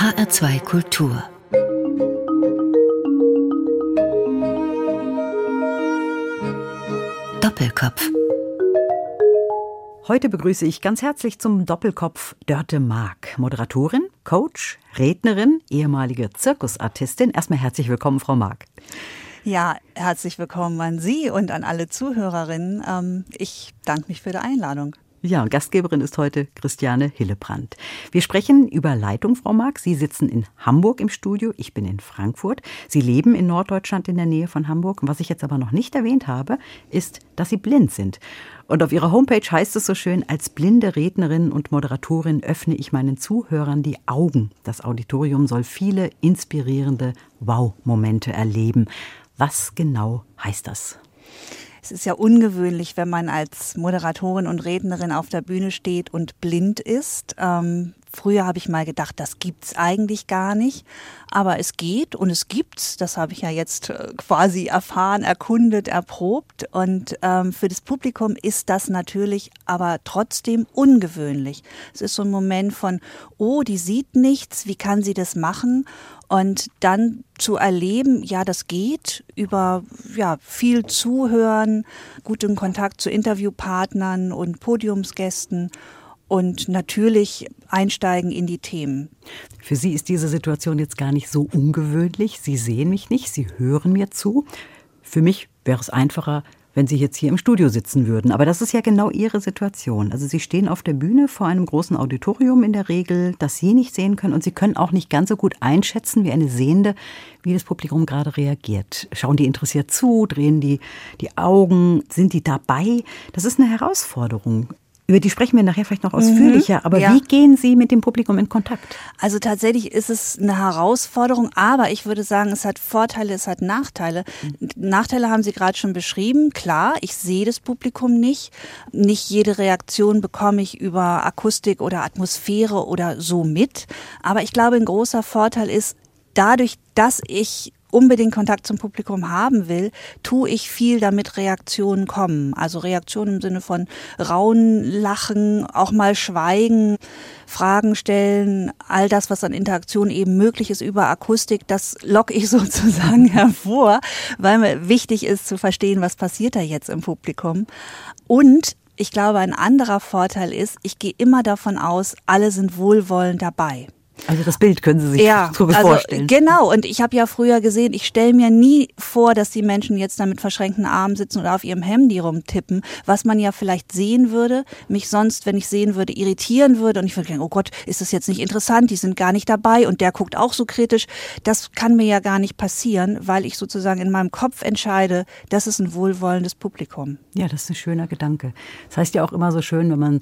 HR2 Kultur. Doppelkopf. Heute begrüße ich ganz herzlich zum Doppelkopf Dörte Maack, Moderatorin, Coach, Rednerin, ehemalige Zirkusartistin. Erstmal herzlich willkommen, Frau Maack. Ja, herzlich willkommen an Sie und an alle Zuhörerinnen. Ich danke mich für die Einladung. Ja, und Gastgeberin ist heute Christiane Hillebrand. Wir sprechen über Leitung, Frau Maack. Sie sitzen in Hamburg im Studio, ich bin in Frankfurt. Sie leben in Norddeutschland in der Nähe von Hamburg. Und was ich jetzt aber noch nicht erwähnt habe, ist, dass Sie blind sind. Und auf Ihrer Homepage heißt es so schön, als blinde Rednerin und Moderatorin öffne ich meinen Zuhörern die Augen. Das Auditorium soll viele inspirierende Wow-Momente erleben. Was genau heißt das? Es ist ja ungewöhnlich, wenn man als Moderatorin und Rednerin auf der Bühne steht und blind ist. Früher habe ich mal gedacht, das gibt's eigentlich gar nicht. Aber es geht und es gibt's. Das habe ich ja jetzt quasi erfahren, erkundet, erprobt. Und für das Publikum ist das natürlich aber trotzdem ungewöhnlich. Es ist so ein Moment von, oh, die sieht nichts, wie kann sie das machen? Und dann zu erleben, ja, das geht über ja viel Zuhören, guten Kontakt zu Interviewpartnern und Podiumsgästen. Und natürlich einsteigen in die Themen. Für Sie ist diese Situation jetzt gar nicht so ungewöhnlich. Sie sehen mich nicht, Sie hören mir zu. Für mich wäre es einfacher, wenn Sie jetzt hier im Studio sitzen würden. Aber das ist ja genau Ihre Situation. Also Sie stehen auf der Bühne vor einem großen Auditorium in der Regel, das Sie nicht sehen können. Und Sie können auch nicht ganz so gut einschätzen wie eine Sehende, wie das Publikum gerade reagiert. Schauen die interessiert zu, drehen die Augen, sind die dabei? Das ist eine Herausforderung. Über die sprechen wir nachher vielleicht noch ausführlicher, aber ja. Wie gehen Sie mit dem Publikum in Kontakt? Also tatsächlich ist es eine Herausforderung, aber ich würde sagen, es hat Vorteile, es hat Nachteile. Nachteile haben Sie gerade schon beschrieben, klar, ich sehe das Publikum nicht. Nicht jede Reaktion bekomme ich über Akustik oder Atmosphäre oder so mit. Aber ich glaube, ein großer Vorteil ist, dadurch, dass ich unbedingt Kontakt zum Publikum haben will, tue ich viel, damit Reaktionen kommen. Also Reaktionen im Sinne von Raunen, Lachen, auch mal Schweigen, Fragen stellen, all das, was an Interaktion eben möglich ist über Akustik, das locke ich sozusagen hervor, weil mir wichtig ist zu verstehen, was passiert da jetzt im Publikum. Und ich glaube, ein anderer Vorteil ist, ich gehe immer davon aus, alle sind wohlwollend dabei. Also das Bild können Sie sich so vorstellen. Genau, und ich habe ja früher gesehen, ich stelle mir nie vor, dass die Menschen jetzt da mit verschränkten Armen sitzen oder auf ihrem Handy rumtippen, was man ja vielleicht sehen würde, mich sonst, wenn ich sehen würde, irritieren würde und ich würde denken, oh Gott, ist das jetzt nicht interessant, die sind gar nicht dabei und der guckt auch so kritisch. Das kann mir ja gar nicht passieren, weil ich sozusagen in meinem Kopf entscheide, das ist ein wohlwollendes Publikum. Ja, das ist ein schöner Gedanke. Das heißt ja auch immer so schön, wenn man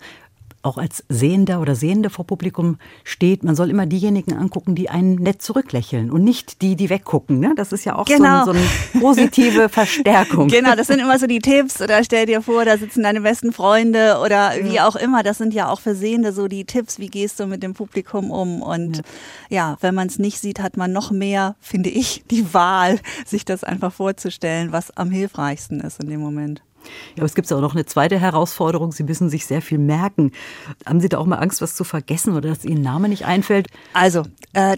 auch als Sehender oder Sehende vor Publikum steht, man soll immer diejenigen angucken, die einen nett zurücklächeln und nicht die, die weggucken. Ne? Das ist ja auch genau. so eine positive Verstärkung. Genau, das sind immer so die Tipps. Oder stell dir vor, da sitzen deine besten Freunde oder wie auch immer. Das sind ja auch für Sehende so die Tipps, wie gehst du mit dem Publikum um. Und ja wenn man es nicht sieht, hat man noch mehr, finde ich, die Wahl, sich das einfach vorzustellen, was am hilfreichsten ist in dem Moment. Ja, aber es gibt ja auch noch eine zweite Herausforderung. Sie müssen sich sehr viel merken. Haben Sie da auch mal Angst, was zu vergessen oder dass Ihnen Name nicht einfällt? Also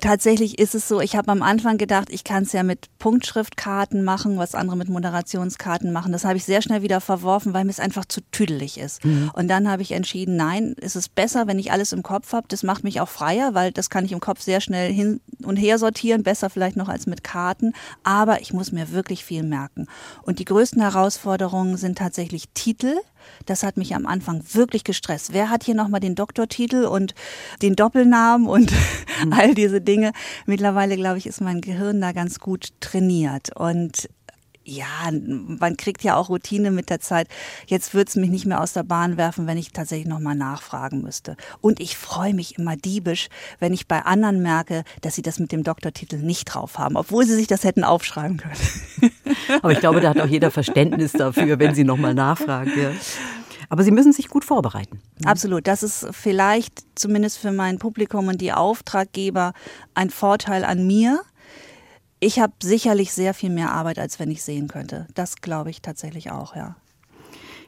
tatsächlich ist es so, ich habe am Anfang gedacht, ich kann es ja mit Punktschriftkarten machen, was andere mit Moderationskarten machen. Das habe ich sehr schnell wieder verworfen, weil mir es einfach zu tüdelig ist. Mhm. Und dann habe ich entschieden, nein, es ist besser, wenn ich alles im Kopf habe. Das macht mich auch freier, weil das kann ich im Kopf sehr schnell hin und her sortieren. Besser vielleicht noch als mit Karten. Aber ich muss mir wirklich viel merken. Und die größten Herausforderungen sind tatsächlich Titel. Das hat mich am Anfang wirklich gestresst. Wer hat hier nochmal den Doktortitel und den Doppelnamen und all diese Dinge? Mittlerweile, glaube ich, ist mein Gehirn da ganz gut trainiert. Und ja, man kriegt ja auch Routine mit der Zeit. Jetzt würde es mich nicht mehr aus der Bahn werfen, wenn ich tatsächlich nochmal nachfragen müsste. Und ich freue mich immer diebisch, wenn ich bei anderen merke, dass sie das mit dem Doktortitel nicht drauf haben, obwohl sie sich das hätten aufschreiben können. Aber ich glaube, da hat auch jeder Verständnis dafür, wenn Sie nochmal nachfragen. Ja. Aber Sie müssen sich gut vorbereiten. Absolut. Das ist vielleicht zumindest für mein Publikum und die Auftraggeber ein Vorteil an mir. Ich habe sicherlich sehr viel mehr Arbeit, als wenn ich sehen könnte. Das glaube ich tatsächlich auch, ja.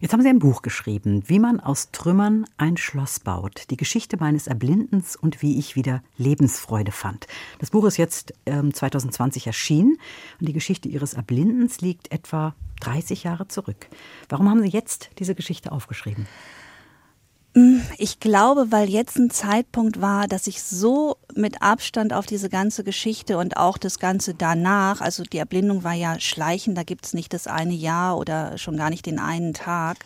Jetzt haben Sie ein Buch geschrieben, wie man aus Trümmern ein Schloss baut. Die Geschichte meines Erblindens und wie ich wieder Lebensfreude fand. Das Buch ist jetzt 2020 erschienen und die Geschichte Ihres Erblindens liegt etwa 30 Jahre zurück. Warum haben Sie jetzt diese Geschichte aufgeschrieben? Ich glaube, weil jetzt ein Zeitpunkt war, dass ich so mit Abstand auf diese ganze Geschichte und auch das Ganze danach, also die Erblindung war ja schleichend, da gibt es nicht das eine Jahr oder schon gar nicht den einen Tag.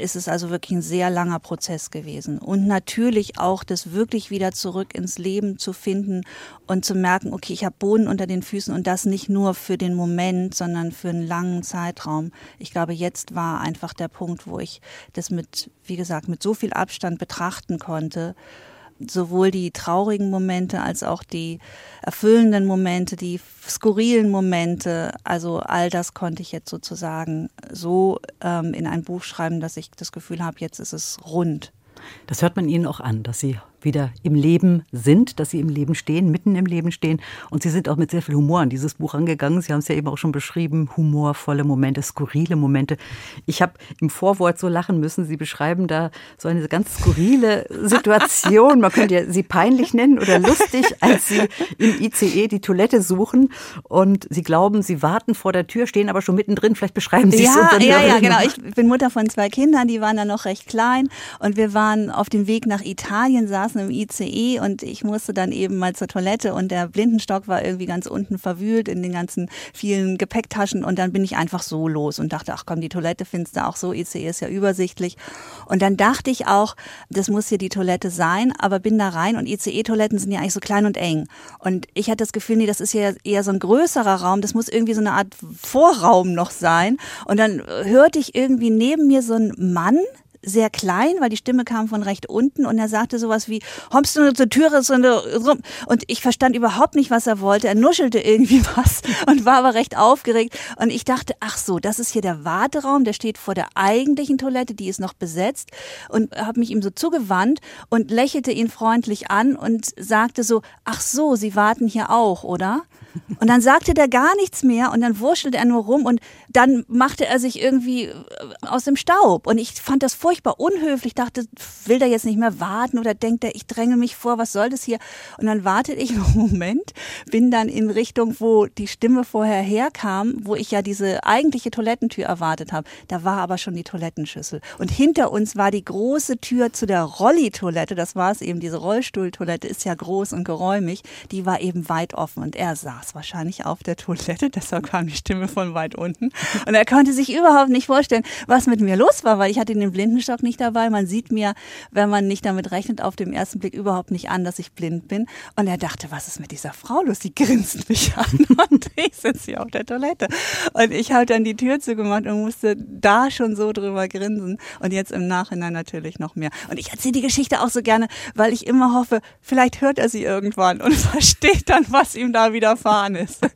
Es ist also wirklich ein sehr langer Prozess gewesen. Und natürlich auch das wirklich wieder zurück ins Leben zu finden und zu merken, okay, ich habe Boden unter den Füßen und das nicht nur für den Moment, sondern für einen langen Zeitraum. Ich glaube, jetzt war einfach der Punkt, wo ich das mit, wie gesagt, mit so viel Abstand betrachten konnte. Sowohl die traurigen Momente als auch die erfüllenden Momente, die skurrilen Momente, also all das konnte ich jetzt sozusagen so in ein Buch schreiben, dass ich das Gefühl habe, jetzt ist es rund. Das hört man Ihnen auch an, dass Sie wieder im Leben sind, dass Sie im Leben stehen, mitten im Leben stehen. Und Sie sind auch mit sehr viel Humor an dieses Buch angegangen. Sie haben es ja eben auch schon beschrieben, humorvolle Momente, skurrile Momente. Ich habe im Vorwort so lachen müssen. Sie beschreiben da so eine ganz skurrile Situation. Man könnte ja sie peinlich nennen oder lustig, als Sie im ICE die Toilette suchen. Und Sie glauben, Sie warten vor der Tür, stehen aber schon mittendrin. Vielleicht beschreiben Sie es. Ja, genau. Ich bin Mutter von 2 Kindern, die waren dann noch recht klein. Und wir waren auf dem Weg nach Italien, saßen im ICE und ich musste dann eben mal zur Toilette und der Blindenstock war irgendwie ganz unten verwühlt in den ganzen vielen Gepäcktaschen und dann bin ich einfach so los und dachte, ach komm, die Toilette findest du auch so, ICE ist ja übersichtlich und dann dachte ich auch, das muss hier die Toilette sein, aber bin da rein und ICE-Toiletten sind ja eigentlich so klein und eng und ich hatte das Gefühl, nee, das ist ja eher so ein größerer Raum, das muss irgendwie so eine Art Vorraum noch sein und dann hörte ich irgendwie neben mir so einen Mann, sehr klein, weil die Stimme kam von recht unten und er sagte sowas wie, hommst du zur Türe rum? Und ich verstand überhaupt nicht, was er wollte. Er nuschelte irgendwie was und war aber recht aufgeregt. Und ich dachte, ach so, das ist hier der Warteraum, der steht vor der eigentlichen Toilette, die ist noch besetzt. Und habe mich ihm so zugewandt und lächelte ihn freundlich an und sagte so, ach so, Sie warten hier auch, oder? Und dann sagte der gar nichts mehr und dann wurschelte er nur rum und dann machte er sich irgendwie aus dem Staub. Und ich fand das furchtbar unhöflich, dachte, will der jetzt nicht mehr warten oder denkt er, ich dränge mich vor, was soll das hier? Und dann wartete ich einen Moment, bin dann in Richtung, wo die Stimme vorher herkam, wo ich ja diese eigentliche Toilettentür erwartet habe. Da war aber schon die Toilettenschüssel. Und hinter uns war die große Tür zu der Rolli-Toilette, das war es eben, diese Rollstuhltoilette ist ja groß und geräumig, die war eben weit offen und er saß wahrscheinlich auf der Toilette, deshalb kam die Stimme von weit unten und er konnte sich überhaupt nicht vorstellen, was mit mir los war, weil ich hatte den Blindenstock nicht dabei, man sieht mir, wenn man nicht damit rechnet, auf dem ersten Blick überhaupt nicht an, dass ich blind bin und er dachte, was ist mit dieser Frau los, die grinst mich an und ich sitze hier auf der Toilette und ich habe dann die Tür zugemacht und musste da schon so drüber grinsen und jetzt im Nachhinein natürlich noch mehr und ich erzähle die Geschichte auch so gerne, weil ich immer hoffe, vielleicht hört er sie irgendwann und versteht dann, was ihm da widerfahren ist.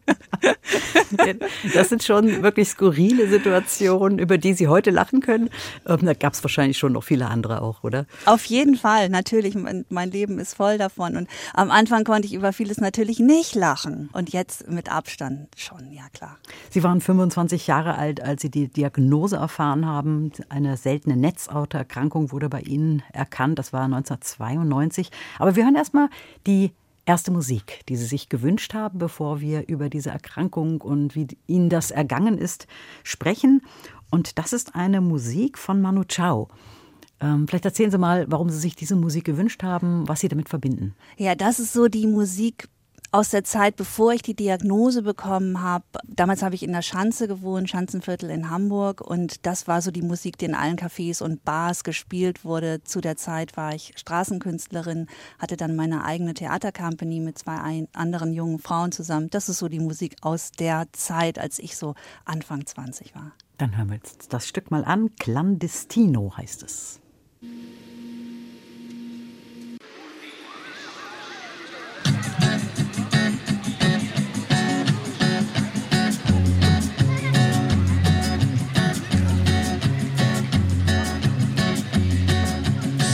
Das sind schon wirklich skurrile Situationen, über die Sie heute lachen können. Da gab es wahrscheinlich schon noch viele andere auch, oder? Auf jeden Fall, natürlich. Mein Leben ist voll davon. Und am Anfang konnte ich über vieles natürlich nicht lachen. Und jetzt mit Abstand schon, ja klar. Sie waren 25 Jahre alt, als Sie die Diagnose erfahren haben. Eine seltene Netzhauterkrankung wurde bei Ihnen erkannt. Das war 1992. Aber wir hören erstmal die erste Musik, die Sie sich gewünscht haben, bevor wir über diese Erkrankung und wie Ihnen das ergangen ist, sprechen. Und das ist eine Musik von Manu Chao. Vielleicht erzählen Sie mal, warum Sie sich diese Musik gewünscht haben, was Sie damit verbinden. Ja, das ist so die Musik aus der Zeit, bevor ich die Diagnose bekommen habe. Damals habe ich in der Schanze gewohnt, Schanzenviertel in Hamburg. Und das war so die Musik, die in allen Cafés und Bars gespielt wurde. Zu der Zeit war ich Straßenkünstlerin, hatte dann meine eigene Theatercompany mit 2 anderen jungen Frauen zusammen. Das ist so die Musik aus der Zeit, als ich so Anfang 20 war. Dann hören wir jetzt das Stück mal an. Clandestino heißt es.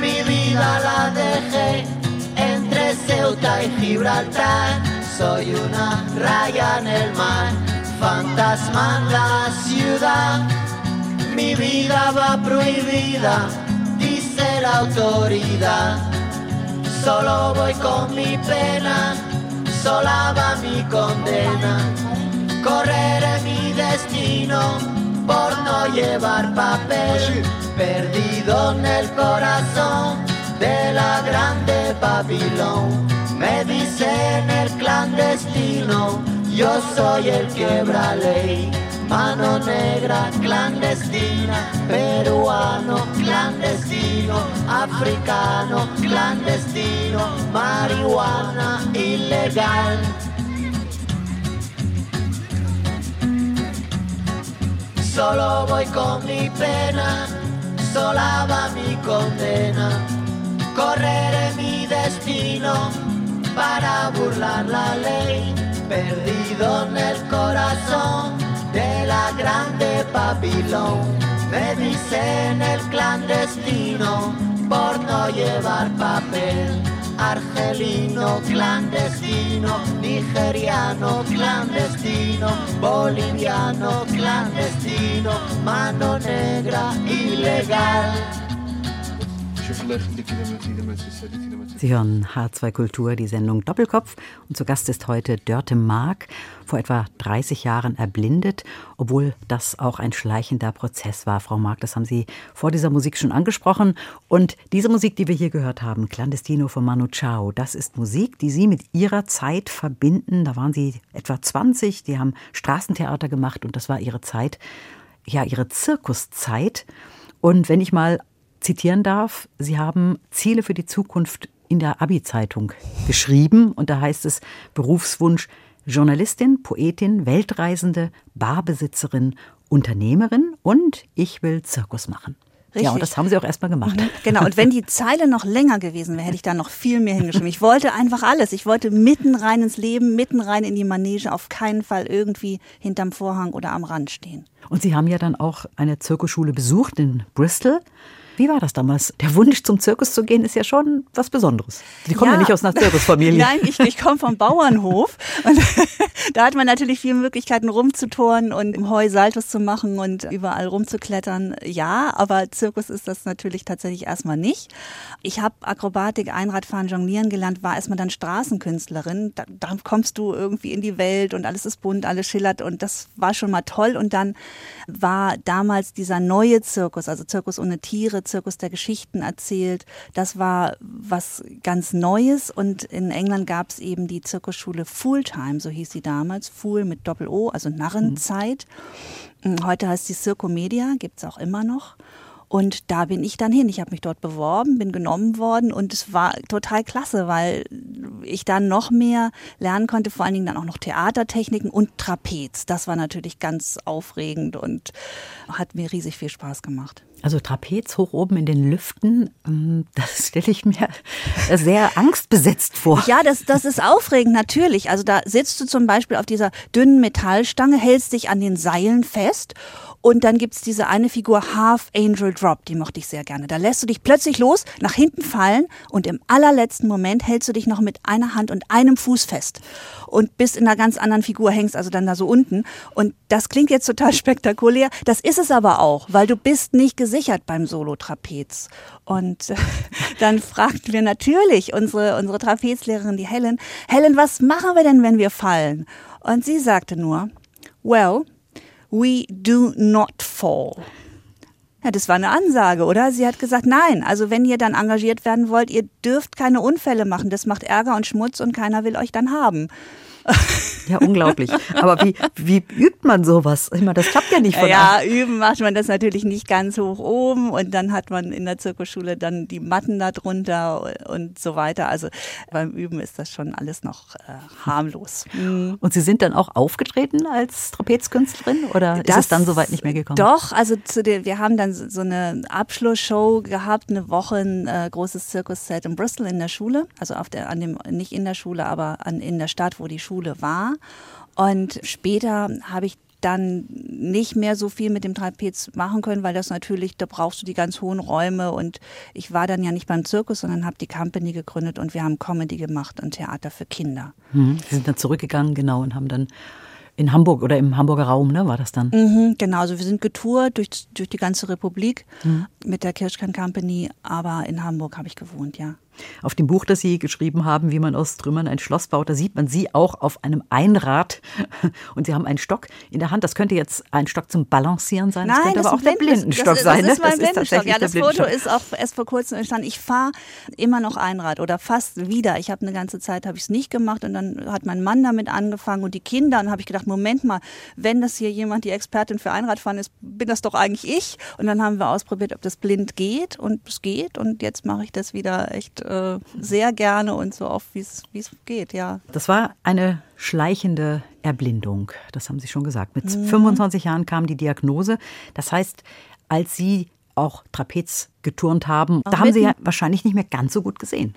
Mi vida la dejé entre Ceuta y Gibraltar. Soy una raya en el mar, fantasma en la ciudad. Mi vida va prohibida, dice la autoridad. Solo voy con mi pena, sola va mi condena. Correré mi destino por no llevar papel. Perdido en el corazón de la grande Babilón. Me dicen el clandestino, yo soy el quebra ley. Mano negra clandestina, peruano clandestino, africano clandestino, marihuana ilegal. Solo voy con mi pena, sola va mi condena. Correré mi destino para burlar la ley. Perdido en el corazón de la grande Babilón. Me dicen el clandestino por no llevar papel. Argelino clandestino, nigeriano clandestino, boliviano clandestino, mano negra illegal. Sie hören H2 Kultur, die Sendung Doppelkopf. Und zu Gast ist heute Dörte Maack, vor etwa 30 Jahren erblindet, obwohl das auch ein schleichender Prozess war. Frau Maack, das haben Sie vor dieser Musik schon angesprochen. Und diese Musik, die wir hier gehört haben, Clandestino von Manu Chao, das ist Musik, die Sie mit Ihrer Zeit verbinden. Da waren Sie etwa 20, die haben Straßentheater gemacht und das war Ihre Zeit, ja, Ihre Zirkuszeit. Und wenn ich mal zitieren darf, Sie haben Ziele für die Zukunft in der Abi-Zeitung geschrieben und da heißt es Berufswunsch Journalistin, Poetin, Weltreisende, Barbesitzerin, Unternehmerin und ich will Zirkus machen. Richtig. Ja, und das haben Sie auch erstmal gemacht. Genau, und wenn die Zeile noch länger gewesen wäre, hätte ich da noch viel mehr hingeschrieben. Ich wollte einfach alles. Ich wollte mitten rein ins Leben, mitten rein in die Manege, auf keinen Fall irgendwie hinterm Vorhang oder am Rand stehen. Und Sie haben ja dann auch eine Zirkusschule besucht in Bristol. Wie war das damals? Der Wunsch, zum Zirkus zu gehen, ist ja schon was Besonderes. Sie kommen ja nicht aus einer Zirkusfamilie. Nein, ich komme vom Bauernhof. Und da hat man natürlich viele Möglichkeiten, rumzuturnen und im Heu Saltos zu machen und überall rumzuklettern. Ja, aber Zirkus ist das natürlich tatsächlich erstmal nicht. Ich habe Akrobatik, Einradfahren, Jonglieren gelernt, war erstmal dann Straßenkünstlerin. Da kommst du irgendwie in die Welt und alles ist bunt, alles schillert und das war schon mal toll. Und dann war damals dieser neue Zirkus, also Zirkus ohne Tiere, Zirkus, der Geschichten erzählt. Das war was ganz Neues und in England gab es eben die Zirkusschule Fulltime, so hieß sie damals, Full mit Doppel-O, also Narrenzeit. Heute heißt sie Circomedia, gibt es auch immer noch. Und da bin ich dann hin. Ich habe mich dort beworben, bin genommen worden und es war total klasse, weil ich dann noch mehr lernen konnte, vor allen Dingen dann auch noch Theatertechniken und Trapez. Das war natürlich ganz aufregend und hat mir riesig viel Spaß gemacht. Also Trapez hoch oben in den Lüften, das stelle ich mir sehr angstbesetzt vor. Ja, das ist aufregend, natürlich. Also da sitzt du zum Beispiel auf dieser dünnen Metallstange, hältst dich an den Seilen fest und dann gibt's diese eine Figur Half Angel Drop, die mochte ich sehr gerne. Da lässt du dich plötzlich los, nach hinten fallen und im allerletzten Moment hältst du dich noch mit einer Hand und einem Fuß fest und bist in einer ganz anderen Figur, hängst also dann da so unten. Und das klingt jetzt total spektakulär, das ist es aber auch, weil du bist nicht gesichert beim Solo-Trapez. Und dann fragten wir natürlich unsere Trapezlehrerin, die Helen, was machen wir denn, wenn wir fallen? Und sie sagte nur, well, we do not fall. Ja, das war eine Ansage, oder? Sie hat gesagt, nein, also wenn ihr dann engagiert werden wollt, ihr dürft keine Unfälle machen, das macht Ärger und Schmutz und keiner will euch dann haben. Ja, unglaublich. Aber wie übt man sowas? Ich meine, das klappt ja nicht von ab. Ja, üben macht man das natürlich nicht ganz hoch oben und dann hat man in der Zirkusschule dann die Matten da drunter und so weiter. Also beim Üben ist das schon alles noch harmlos. Mhm. Und Sie sind dann auch aufgetreten als Trapezkünstlerin oder ist es dann soweit nicht mehr gekommen? Doch, also wir haben dann so eine Abschlussshow gehabt, eine Woche, ein großes Zirkuszelt in Bristol in der Schule, also nicht in der Schule, aber in der Stadt, wo die Schule war. Und später habe ich dann nicht mehr so viel mit dem Trapez machen können, weil das natürlich, da brauchst du die ganz hohen Räume und ich war dann ja nicht beim Zirkus, sondern habe die Company gegründet und wir haben Comedy gemacht und Theater für Kinder. Sie sind dann zurückgegangen, genau, und haben dann in Hamburg oder im Hamburger Raum, ne, war das dann? Mhm, genau, also wir sind getourt durch die ganze Republik mit der Kirschkern Company, aber in Hamburg habe ich gewohnt, ja. Auf dem Buch, das Sie geschrieben haben, wie man aus Trümmern ein Schloss baut, da sieht man Sie auch auf einem Einrad und Sie haben einen Stock in der Hand. Das könnte jetzt ein Stock zum Balancieren sein. Nein, das könnte aber auch der Blindenstock sein. Das ist mein Blindenstock. Ja, das Foto ist auch erst vor kurzem entstanden. Ich fahre immer noch Einrad oder fast wieder. Ich habe eine ganze Zeit, habe ich es nicht gemacht und dann hat mein Mann damit angefangen und die Kinder. Und dann habe ich gedacht, Moment mal, wenn das hier jemand, die Expertin für Einradfahren ist, bin das doch eigentlich ich. Und dann haben wir ausprobiert, ob das blind geht und es geht und jetzt mache ich das wieder echt sehr gerne und so oft, wie es geht, ja. Das war eine schleichende Erblindung, das haben Sie schon gesagt. Mit 25 Jahren kam die Diagnose. Das heißt, als Sie auch Trapez geturnt haben, da haben Sie ja wahrscheinlich nicht mehr ganz so gut gesehen.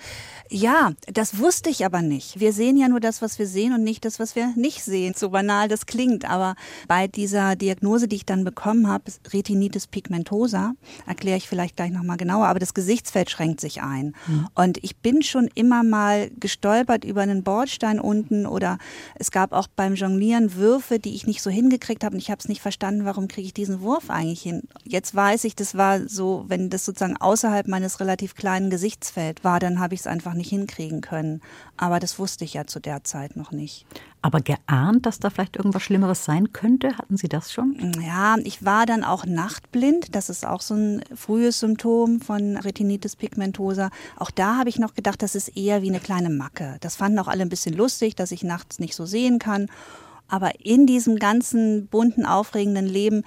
Ja, das wusste ich aber nicht. Wir sehen ja nur das, was wir sehen und nicht das, was wir nicht sehen. So banal das klingt, aber bei dieser Diagnose, die ich dann bekommen habe, Retinitis pigmentosa, erkläre ich vielleicht gleich nochmal genauer, aber das Gesichtsfeld schränkt sich ein. Mhm. Und ich bin schon immer mal gestolpert über einen Bordstein unten oder es gab auch beim Jonglieren Würfe, die ich nicht so hingekriegt habe und ich habe es nicht verstanden, warum kriege ich diesen Wurf eigentlich hin. Jetzt weiß ich, das war so, wenn das so sozusagen außerhalb meines relativ kleinen Gesichtsfelds war, dann habe ich es einfach nicht hinkriegen können. Aber das wusste ich ja zu der Zeit noch nicht. Aber geahnt, dass da vielleicht irgendwas Schlimmeres sein könnte? Hatten Sie das schon? Ja, ich war dann auch nachtblind. Das ist auch so ein frühes Symptom von Retinitis pigmentosa. Auch da habe ich noch gedacht, das ist eher wie eine kleine Macke. Das fanden auch alle ein bisschen lustig, dass ich nachts nicht so sehen kann. Aber in diesem ganzen bunten, aufregenden Leben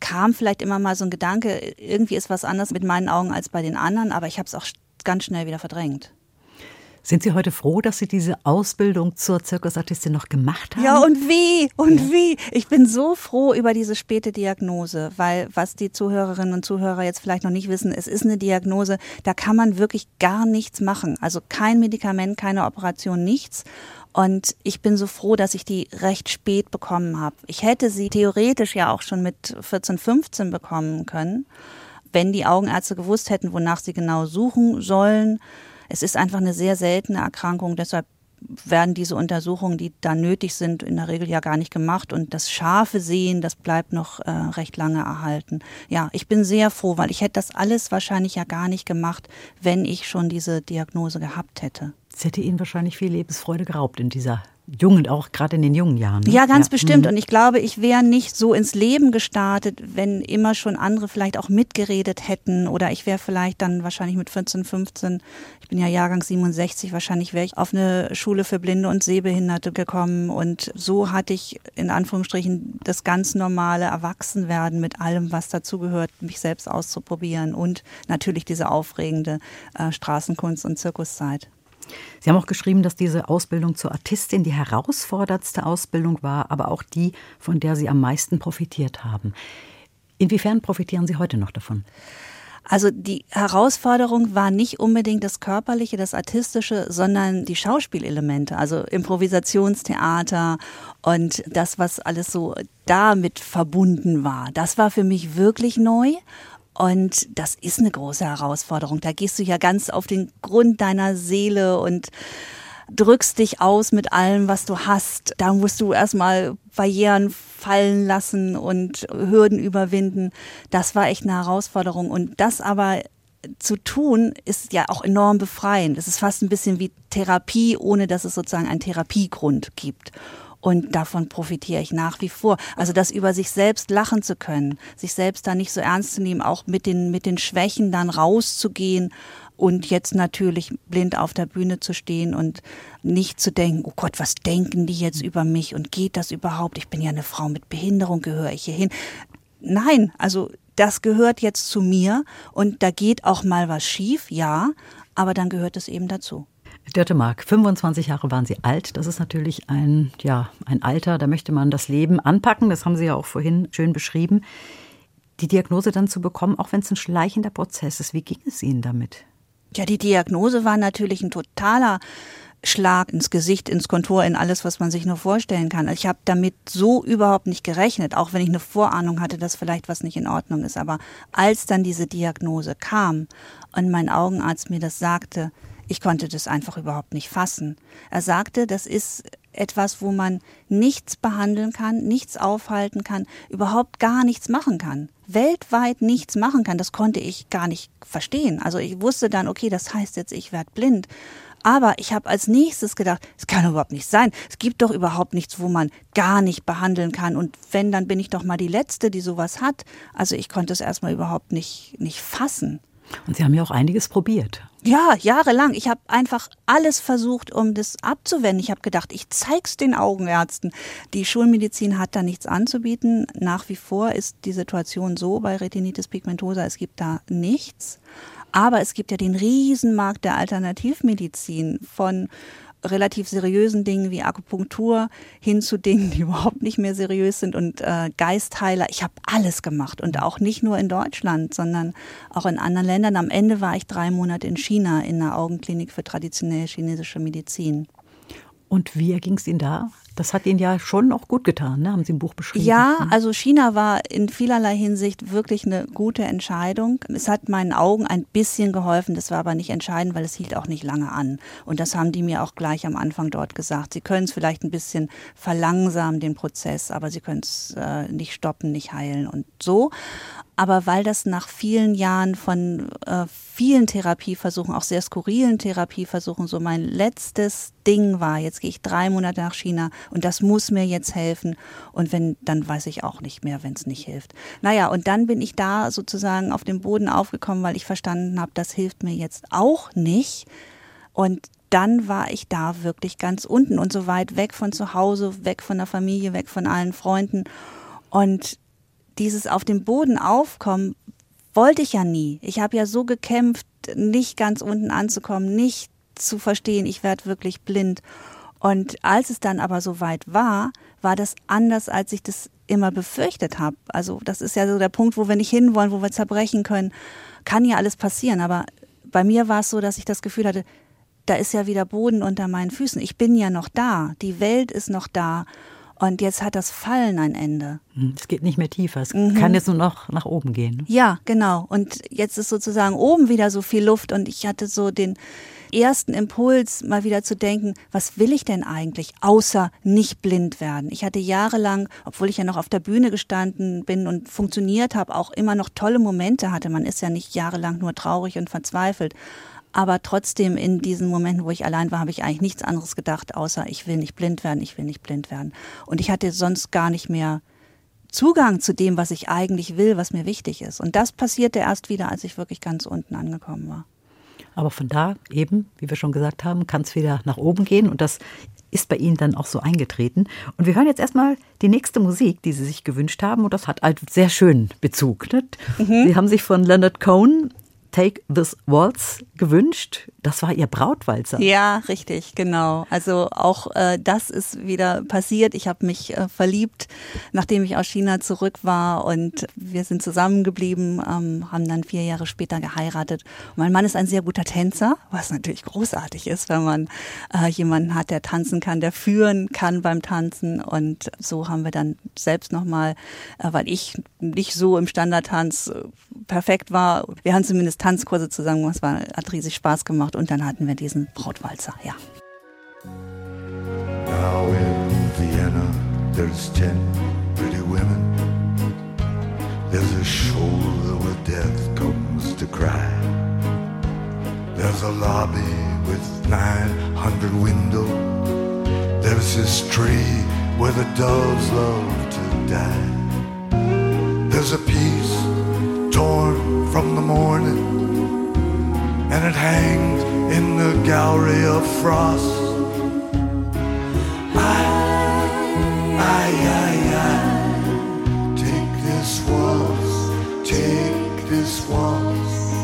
kam vielleicht immer mal so ein Gedanke, irgendwie ist was anders mit meinen Augen als bei den anderen, aber ich habe es auch ganz schnell wieder verdrängt. Sind Sie heute froh, dass Sie diese Ausbildung zur Zirkusartistin noch gemacht haben? Ja, und wie. Ich bin so froh über diese späte Diagnose, weil was die Zuhörerinnen und Zuhörer jetzt vielleicht noch nicht wissen, es ist eine Diagnose, da kann man wirklich gar nichts machen. Also kein Medikament, keine Operation, nichts. Und ich bin so froh, dass ich die recht spät bekommen habe. Ich hätte sie theoretisch ja auch schon mit 14, 15 bekommen können, wenn die Augenärzte gewusst hätten, wonach sie genau suchen sollen. Es ist einfach eine sehr seltene Erkrankung, deshalb werden diese Untersuchungen, die da nötig sind, in der Regel ja gar nicht gemacht. Und das scharfe Sehen, das bleibt noch recht lange erhalten. Ja, ich bin sehr froh, weil ich hätte das alles wahrscheinlich ja gar nicht gemacht, wenn ich schon diese Diagnose gehabt hätte. Es hätte Ihnen wahrscheinlich viel Lebensfreude geraubt in dieser Jungen, auch gerade in den jungen Jahren. Ne? Ja, ganz bestimmt. Und ich glaube, ich wäre nicht so ins Leben gestartet, wenn immer schon andere vielleicht auch mitgeredet hätten. Oder ich wäre vielleicht dann wahrscheinlich mit 14, 15, ich bin ja Jahrgang 67, wahrscheinlich wäre ich auf eine Schule für Blinde und Sehbehinderte gekommen. Und so hatte ich in Anführungsstrichen das ganz normale Erwachsenwerden mit allem, was dazugehört, mich selbst auszuprobieren. Und natürlich diese aufregende Straßenkunst- und Zirkuszeit. Sie haben auch geschrieben, dass diese Ausbildung zur Artistin die herausforderndste Ausbildung war, aber auch die, von der Sie am meisten profitiert haben. Inwiefern profitieren Sie heute noch davon? Also die Herausforderung war nicht unbedingt das Körperliche, das Artistische, sondern die Schauspielelemente, also Improvisationstheater und das, was alles so damit verbunden war. Das war für mich wirklich neu. Und das ist eine große Herausforderung. Da gehst du ja ganz auf den Grund deiner Seele und drückst dich aus mit allem, was du hast. Da musst du erstmal Barrieren fallen lassen und Hürden überwinden. Das war echt eine Herausforderung. Und das aber zu tun, ist ja auch enorm befreiend. Es ist fast ein bisschen wie Therapie, ohne dass es sozusagen einen Therapiegrund gibt. Und davon profitiere ich nach wie vor. Also das über sich selbst lachen zu können, sich selbst da nicht so ernst zu nehmen, auch mit den Schwächen dann rauszugehen und jetzt natürlich blind auf der Bühne zu stehen und nicht zu denken, oh Gott, was denken die jetzt über mich und geht das überhaupt? Ich bin ja eine Frau mit Behinderung, gehöre ich hierhin? Nein, also das gehört jetzt zu mir und da geht auch mal was schief, ja, aber dann gehört es eben dazu. Dörte Maack, 25 Jahre waren Sie alt. Das ist natürlich ein Alter, da möchte man das Leben anpacken. Das haben Sie ja auch vorhin schön beschrieben. Die Diagnose dann zu bekommen, auch wenn es ein schleichender Prozess ist. Wie ging es Ihnen damit? Ja, die Diagnose war natürlich ein totaler Schlag ins Gesicht, ins Kontor, in alles, was man sich nur vorstellen kann. Ich habe damit so überhaupt nicht gerechnet, auch wenn ich eine Vorahnung hatte, dass vielleicht was nicht in Ordnung ist. Aber als dann diese Diagnose kam und mein Augenarzt mir das sagte, ich konnte das einfach überhaupt nicht fassen. Er sagte, das ist etwas, wo man nichts behandeln kann, nichts aufhalten kann, überhaupt gar nichts machen kann. Weltweit nichts machen kann, das konnte ich gar nicht verstehen. Also ich wusste dann, okay, das heißt jetzt, ich werde blind. Aber ich habe als nächstes gedacht, es kann überhaupt nicht sein. Es gibt doch überhaupt nichts, wo man gar nicht behandeln kann. Und wenn, dann bin ich doch mal die Letzte, die sowas hat. Also ich konnte es erstmal überhaupt nicht fassen. Und Sie haben ja auch einiges probiert. Ja, jahrelang. Ich habe einfach alles versucht, um das abzuwenden. Ich habe gedacht, ich zeig's den Augenärzten. Die Schulmedizin hat da nichts anzubieten. Nach wie vor ist die Situation so bei Retinitis pigmentosa, es gibt da nichts. Aber es gibt ja den Riesenmarkt der Alternativmedizin von relativ seriösen Dingen wie Akupunktur hin zu Dingen, die überhaupt nicht mehr seriös sind und Geistheiler. Ich habe alles gemacht und auch nicht nur in Deutschland, sondern auch in anderen Ländern. Am Ende war ich 3 Monate in China in einer Augenklinik für traditionelle chinesische Medizin. Und wie ging es Ihnen da? Das hat Ihnen ja schon auch gut getan, ne? Haben Sie im Buch beschrieben. Ja, also China war in vielerlei Hinsicht wirklich eine gute Entscheidung. Es hat meinen Augen ein bisschen geholfen, das war aber nicht entscheidend, weil es hielt auch nicht lange an. Und das haben die mir auch gleich am Anfang dort gesagt. Sie können es vielleicht ein bisschen verlangsamen, den Prozess, aber Sie können es nicht stoppen, nicht heilen und so. Aber weil das nach vielen Jahren von vielen Therapieversuchen, auch sehr skurrilen Therapieversuchen, so mein letztes Ding war, jetzt gehe ich 3 Monate nach China und das muss mir jetzt helfen und wenn, dann weiß ich auch nicht mehr, wenn es nicht hilft. Naja, und dann bin ich da sozusagen auf dem Boden aufgekommen, weil ich verstanden habe, das hilft mir jetzt auch nicht und dann war ich da wirklich ganz unten und so weit weg von zu Hause, weg von der Familie, weg von allen Freunden und dieses auf dem Boden aufkommen wollte ich ja nie. Ich habe ja so gekämpft, nicht ganz unten anzukommen, nicht zu verstehen, ich werde wirklich blind. Und als es dann aber soweit war, war das anders, als ich das immer befürchtet habe. Also das ist ja so der Punkt, wo wir nicht hinwollen, wo wir zerbrechen können. Kann ja alles passieren, aber bei mir war es so, dass ich das Gefühl hatte, da ist ja wieder Boden unter meinen Füßen. Ich bin ja noch da, die Welt ist noch da. Und jetzt hat das Fallen ein Ende. Es geht nicht mehr tiefer, es kann jetzt nur noch nach oben gehen. Ne? Ja, genau. Und jetzt ist sozusagen oben wieder so viel Luft und ich hatte so den ersten Impuls, mal wieder zu denken, was will ich denn eigentlich, außer nicht blind werden? Ich hatte jahrelang, obwohl ich ja noch auf der Bühne gestanden bin und funktioniert habe, auch immer noch tolle Momente hatte. Man ist ja nicht jahrelang nur traurig und verzweifelt. Aber trotzdem in diesen Momenten, wo ich allein war, habe ich eigentlich nichts anderes gedacht, außer ich will nicht blind werden, ich will nicht blind werden. Und ich hatte sonst gar nicht mehr Zugang zu dem, was ich eigentlich will, was mir wichtig ist. Und das passierte erst wieder, als ich wirklich ganz unten angekommen war. Aber von da eben, wie wir schon gesagt haben, kann es wieder nach oben gehen. Und das ist bei Ihnen dann auch so eingetreten. Und wir hören jetzt erstmal die nächste Musik, die Sie sich gewünscht haben. Und das hat einen sehr schönen Bezug. Ne? Mhm. Sie haben sich von Leonard Cohen Take This Waltz gewünscht. Das war Ihr Brautwalzer. Ja, richtig, genau. Also auch das ist wieder passiert. Ich habe mich verliebt, nachdem ich aus China zurück war und wir sind zusammengeblieben, haben dann 4 Jahre später geheiratet. Und mein Mann ist ein sehr guter Tänzer, was natürlich großartig ist, wenn man jemanden hat, der tanzen kann, der führen kann beim Tanzen und so haben wir dann selbst nochmal, weil ich nicht so im Standardtanz perfekt war, wir haben zumindest Tanzkurse zusammen gemacht, es hat riesig Spaß gemacht und dann hatten wir diesen Brautwalzer, ja. Now in Vienna there's 10 pretty women There's a shoulder where death comes to cry There's a lobby with 900 windows There's this tree where the doves love to die. There's a piece torn from the morning, and it hangs in the gallery of frost. I, take this waltz, take this waltz,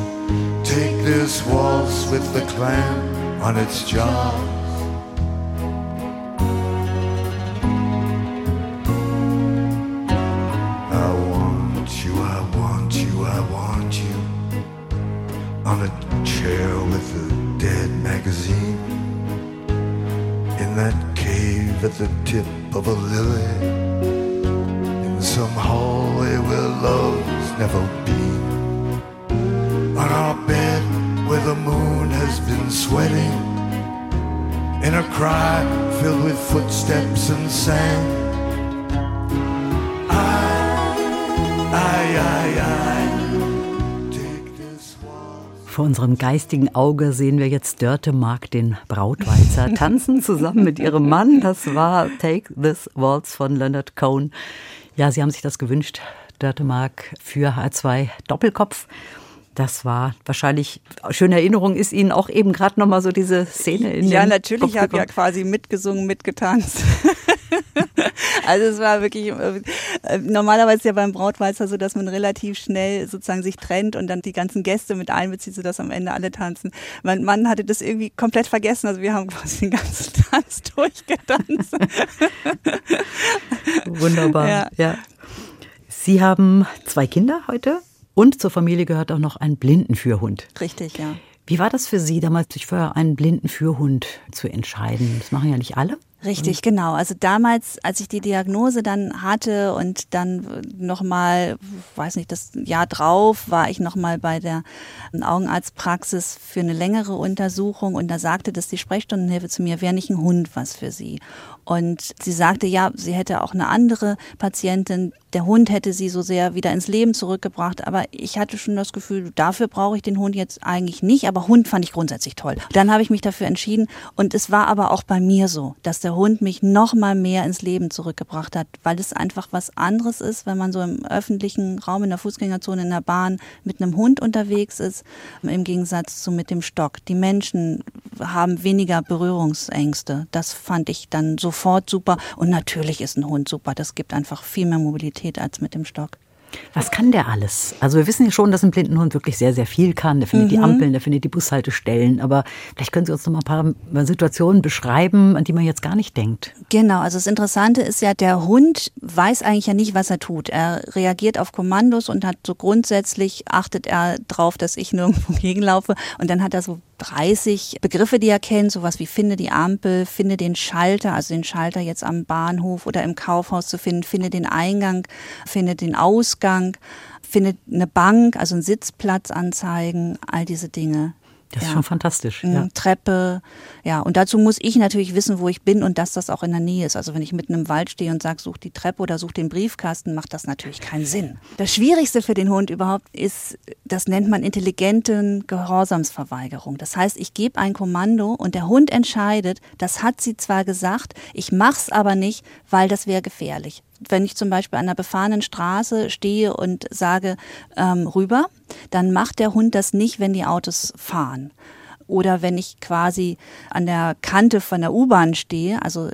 take this waltz with the clam on its jaws. On a chair with a dead magazine, in that cave at the tip of a lily, in some hallway where love's never been, on our bed where the moon has been sweating, in a cry filled with footsteps and sand. Vor unserem geistigen Auge sehen wir jetzt Dörte Maack, den Brautwalzer, tanzen zusammen mit ihrem Mann. Das war Take This Waltz von Leonard Cohen. Ja, Sie haben sich das gewünscht, Dörte Maack, für H2 Doppelkopf. Das war wahrscheinlich, schöne Erinnerung ist Ihnen auch eben gerade nochmal so diese Szene in den Kopf gekommen. Ja, natürlich, ich habe ja quasi mitgesungen, mitgetanzt. Also es war wirklich, normalerweise ist ja beim Brautwalzer so, dass man relativ schnell sozusagen sich trennt und dann die ganzen Gäste mit einbezieht, sodass am Ende alle tanzen. Mein Mann hatte das irgendwie komplett vergessen, also wir haben quasi den ganzen Tanz durchgetanzt. Wunderbar, ja. Sie haben 2 Kinder heute und zur Familie gehört auch noch ein Blindenführhund. Richtig, ja. Wie war das für Sie damals, sich für einen Blindenführhund zu entscheiden? Das machen ja nicht alle. Richtig, genau. Also damals, als ich die Diagnose dann hatte und dann nochmal, weiß nicht, das Jahr drauf, war ich nochmal bei der Augenarztpraxis für eine längere Untersuchung und da sagte dass die Sprechstundenhilfe zu mir, wäre nicht ein Hund was für sie. Und sie sagte, ja, sie hätte auch eine andere Patientin, der Hund hätte sie so sehr wieder ins Leben zurückgebracht, aber ich hatte schon das Gefühl, dafür brauche ich den Hund jetzt eigentlich nicht, aber Hund fand ich grundsätzlich toll. Dann habe ich mich dafür entschieden und es war aber auch bei mir so, dass der Hund mich noch mal mehr ins Leben zurückgebracht hat, weil es einfach was anderes ist, wenn man so im öffentlichen Raum, in der Fußgängerzone, in der Bahn mit einem Hund unterwegs ist, im Gegensatz zu mit dem Stock. Die Menschen haben weniger Berührungsängste, das fand ich dann sofort super und natürlich ist ein Hund super, das gibt einfach viel mehr Mobilität als mit dem Stock. Was kann der alles? Also wir wissen ja schon, dass ein Blindenhund wirklich sehr, sehr viel kann. Der findet die Ampeln, der findet die Bushaltestellen. Aber vielleicht können Sie uns noch mal ein paar Situationen beschreiben, an die man jetzt gar nicht denkt. Genau, also das Interessante ist ja, der Hund weiß eigentlich ja nicht, was er tut. Er reagiert auf Kommandos und hat so grundsätzlich, achtet er drauf, dass ich nirgendwo gegenlaufe. Und dann hat er so 30 Begriffe, die er kennt, sowas wie finde die Ampel, finde den Schalter, also den Schalter jetzt am Bahnhof oder im Kaufhaus zu finden, finde den Eingang, finde den Ausgang, finde eine Bank, also einen Sitzplatz anzeigen, all diese Dinge. Das ist schon fantastisch. Ja. Treppe, ja. Und dazu muss ich natürlich wissen, wo ich bin und dass das auch in der Nähe ist. Also wenn ich mitten im Wald stehe und sage, such die Treppe oder such den Briefkasten, macht das natürlich keinen Sinn. Das Schwierigste für den Hund überhaupt ist, das nennt man intelligenten Gehorsamsverweigerung. Das heißt, ich gebe ein Kommando und der Hund entscheidet, das hat sie zwar gesagt, ich mach's aber nicht, weil das wäre gefährlich. Wenn ich zum Beispiel an einer befahrenen Straße stehe und sage, rüber, dann macht der Hund das nicht, wenn die Autos fahren. Oder wenn ich quasi an der Kante von der U-Bahn stehe, also